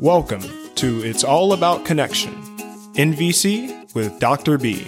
Welcome to It's All About Connection, NVC with Dr. B.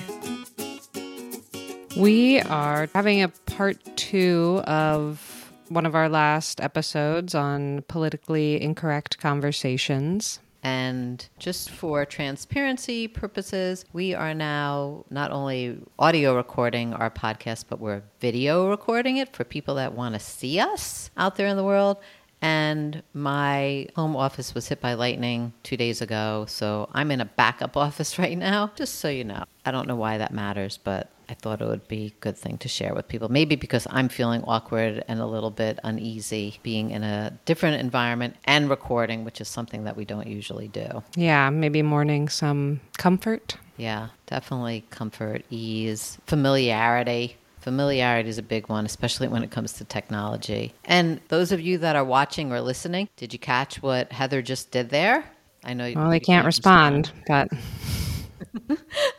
We are having a part two of one of our last episodes on politically incorrect conversations. And just for transparency purposes, we are now not only audio recording our podcast, but we're video recording it for people that want to see us out there in the world. And my home office was hit by lightning 2 days ago, so I'm in a backup office right now, just so you know. I don't know why that matters, but I thought it would be a good thing to share with people. Maybe because I'm feeling awkward and a little bit uneasy being in a different environment and recording, which is something that we don't usually do. Yeah, maybe mourning some comfort. Yeah, definitely comfort, ease, familiarity. Familiarity is a big one, especially when it comes to technology. And those of you that are watching or listening, did you catch what Heather just did there? I know. Well, they can't respond.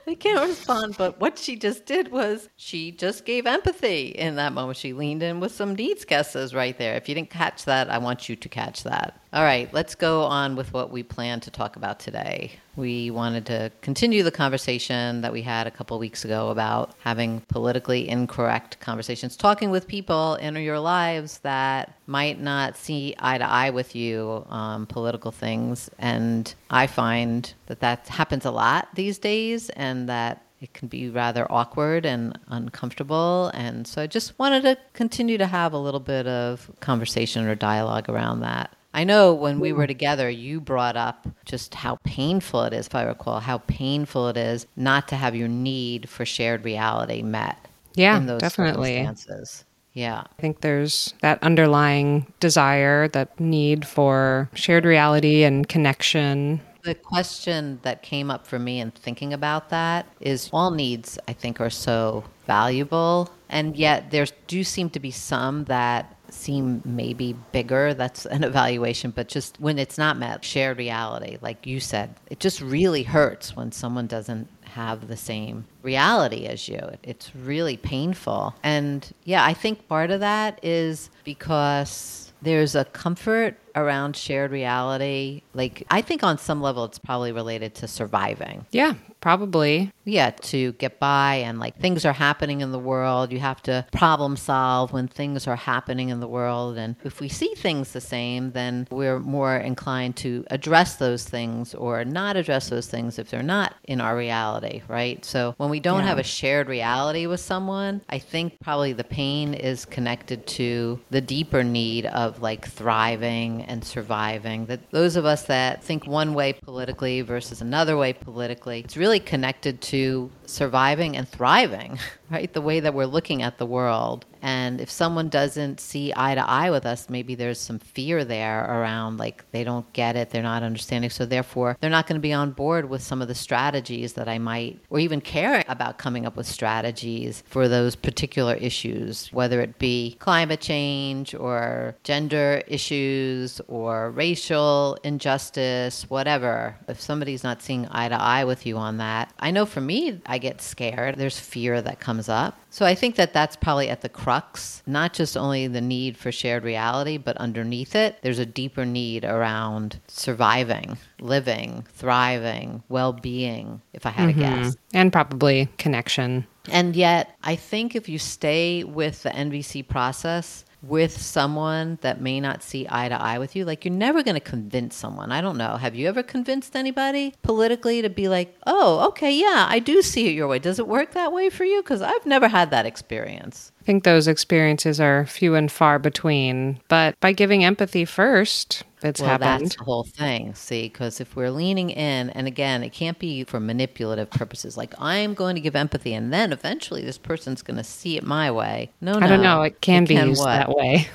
They can't respond, but what she just did was she just gave empathy in that moment. She leaned in with some needs guesses right there. If you didn't catch that, I want you to catch that. All right, let's go on with what we plan to talk about today. We wanted to continue the conversation that we had a couple of weeks ago about having politically incorrect conversations, talking with people in your lives that might not see eye to eye with you on political things. And I find that happens a lot these days, and that it can be rather awkward and uncomfortable. And so I just wanted to continue to have a little bit of conversation or dialogue around that. I know when we were together, you brought up just how painful it is, if I recall, how painful it is not to have your need for shared reality met. Yeah, in those circumstances. Yeah. I think there's that underlying desire, that need for shared reality and connection. The question that came up for me in thinking about that is all needs, I think, are so valuable. And yet there do seem to be some that seem maybe bigger. That's an evaluation, but just when it's not met, shared reality, like you said, it just really hurts when someone doesn't have the same reality as you. It's really painful. And yeah, I think part of that is because there's a comfort around shared reality. Like, I think on some level, it's probably related to surviving. Yeah, probably. Yeah, to get by, and like things are happening in the world. You have to problem solve when things are happening in the world. And if we see things the same, then we're more inclined to address those things or not address those things if they're not in our reality, right? So when we don't have a shared reality with someone, I think probably the pain is connected to the deeper need of like thriving and surviving. That those of us that think one way politically versus another way politically, it's really connected to surviving and thriving, right? The way that we're looking at the world. And if someone doesn't see eye to eye with us, maybe there's some fear there around like they don't get it, they're not understanding. So therefore, they're not going to be on board with some of the strategies that I might, or even care about coming up with strategies for those particular issues, whether it be climate change or gender issues or racial injustice, whatever. If somebody's not seeing eye to eye with you on that, I know for me, I get scared. There's fear that comes up. So I think that that's probably at the crux, not just only the need for shared reality, but underneath it, there's a deeper need around surviving, living, thriving, well-being, if I had a guess. And probably connection. And yet, I think if you stay with the NVC process with someone that may not see eye to eye with you, like you're never going to convince someone. I don't know. Have you ever convinced anybody politically to be like, oh, okay, yeah, I do see it your way. Does it work that way for you? Because I've never had that experience. I think those experiences are few and far between, but by giving empathy first, happened. That's the whole thing, see, because if we're leaning in, and again, it can't be for manipulative purposes, like I'm going to give empathy and then eventually this person's going to see it my way. No. I don't know. It can be used that way.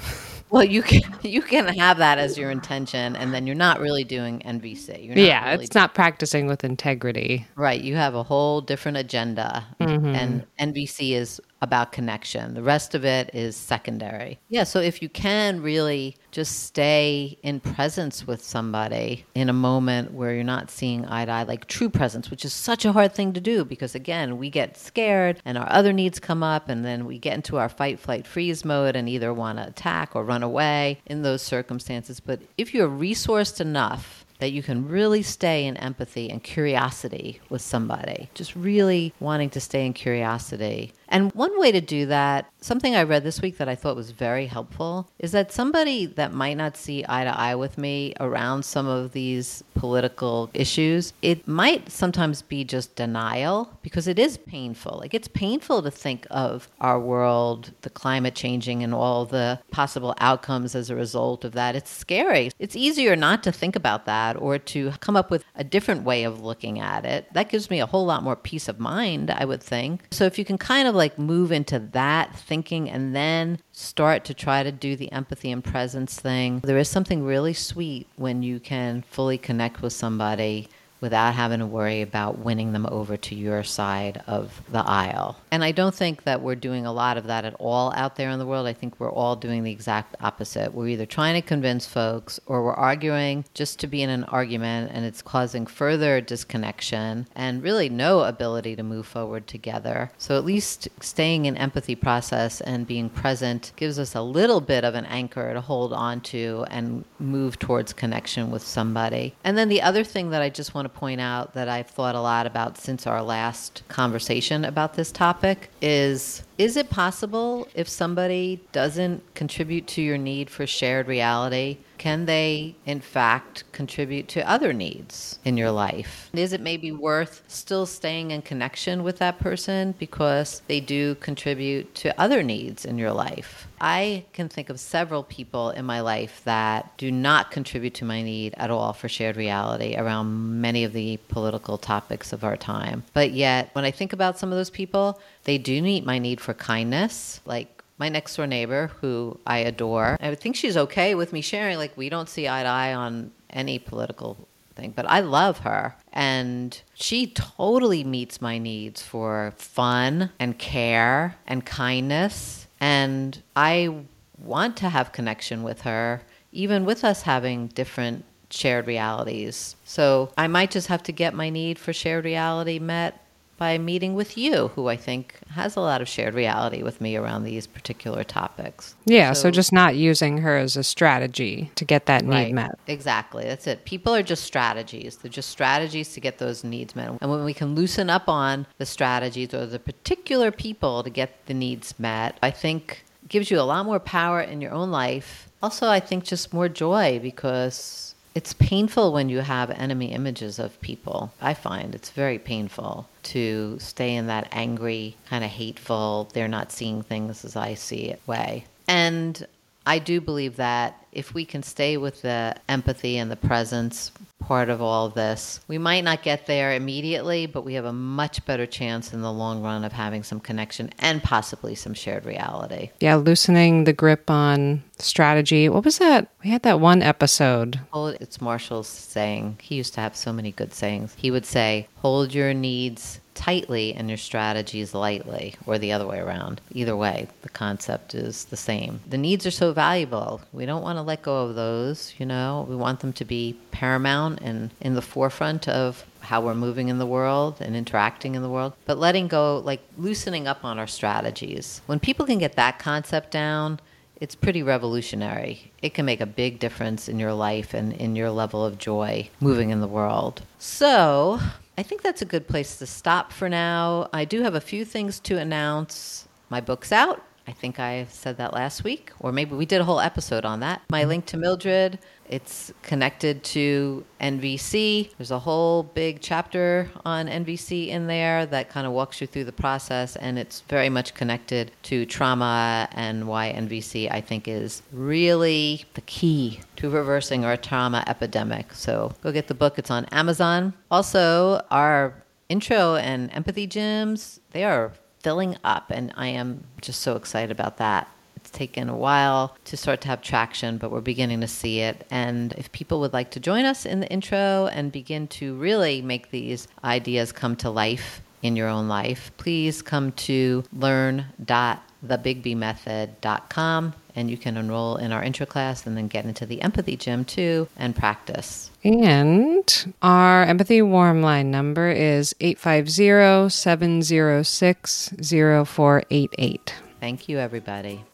Well, you can have that as your intention, and then you're not really doing NVC. It's not practicing with integrity. Right. You have a whole different agenda, and NVC is about connection. The rest of it is secondary. Yeah, so if you can really just stay in presence with somebody in a moment where you're not seeing eye to eye, like true presence, which is such a hard thing to do because, again, we get scared and our other needs come up, and then we get into our fight, flight, freeze mode and either want to attack or run away in those circumstances. But if you're resourced enough that you can really stay in empathy and curiosity with somebody, just really wanting to stay in curiosity. And one way to do that, something I read this week that I thought was very helpful, is that somebody that might not see eye to eye with me around some of these political issues, it might sometimes be just denial, because it is painful. Like, it's painful to think of our world, the climate changing and all the possible outcomes as a result of that. It's scary. It's easier not to think about that or to come up with a different way of looking at it. That gives me a whole lot more peace of mind, I would think. So if you can kind of like move into that thinking and then start to try to do the empathy and presence thing. There is something really sweet when you can fully connect with somebody without having to worry about winning them over to your side of the aisle. And I don't think that we're doing a lot of that at all out there in the world. I think we're all doing the exact opposite. We're either trying to convince folks or we're arguing just to be in an argument, and it's causing further disconnection and really no ability to move forward together. So at least staying in empathy process and being present gives us a little bit of an anchor to hold on to and move towards connection with somebody. And then the other thing that I just want to point out that I've thought a lot about since our last conversation about this topic is it possible, if somebody doesn't contribute to your need for shared reality, can they, in fact, contribute to other needs in your life? Is it maybe worth still staying in connection with that person because they do contribute to other needs in your life? I can think of several people in my life that do not contribute to my need at all for shared reality around many of the political topics of our time. But yet, when I think about some of those people, they do meet my need for kindness, like my next door neighbor, who I adore. I would think she's okay with me sharing, like, we don't see eye to eye on any political thing, but I love her. And she totally meets my needs for fun and care and kindness. And I want to have connection with her, even with us having different shared realities. So I might just have to get my need for shared reality met by meeting with you, who I think has a lot of shared reality with me around these particular topics. Yeah, so just not using her as a strategy to get that need met. Exactly, that's it. People are just strategies. They're just strategies to get those needs met. And when we can loosen up on the strategies or the particular people to get the needs met, I think gives you a lot more power in your own life. Also, I think just more joy, because it's painful when you have enemy images of people. I find it's very painful to stay in that angry, kind of hateful, they're not seeing things as I see it way. And I do believe that if we can stay with the empathy and the presence part of all this, we might not get there immediately, but we have a much better chance in the long run of having some connection and possibly some shared reality. Yeah, loosening the grip on strategy. What was that? We had that one episode. Oh, it's Marshall's saying. He used to have so many good sayings. He would say, hold your needs tightly and your strategies lightly, or the other way around. Either way, the concept is the same. The needs are so valuable. We don't want to let go of those, you know. We want them to be paramount and in the forefront of how we're moving in the world and interacting in the world, but letting go, like loosening up on our strategies. When people can get that concept down, it's pretty revolutionary. It can make a big difference in your life and in your level of joy moving in the world. So I think that's a good place to stop for now. I do have a few things to announce. My book's out. I think I said that last week, or maybe we did a whole episode on that. My link to Mildred, it's connected to NVC. There's a whole big chapter on NVC in there that kind of walks you through the process, and it's very much connected to trauma and why NVC, I think, is really the key to reversing our trauma epidemic. So go get the book. It's on Amazon. Also, our intro and empathy gyms, they are filling up, and I am just so excited about that. It's taken a while to start to have traction, but we're beginning to see it. And if people would like to join us in the intro and begin to really make these ideas come to life in your own life, please come to learn.thebigbiemethod.com, and you can enroll in our intro class and then get into the empathy gym too and practice. And our empathy warm line number is 850-706-0488. Thank you, everybody.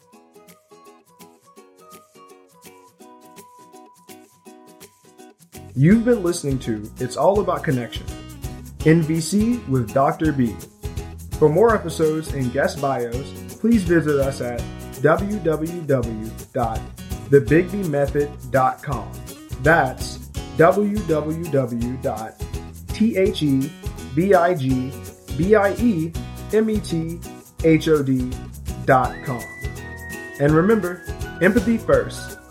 You've been listening to It's All About Connection, NVC with Dr. B. For more episodes and guest bios, please visit us at www.thebigbiemethod.com. That's www.thebigbiemethod.com. And remember, empathy first.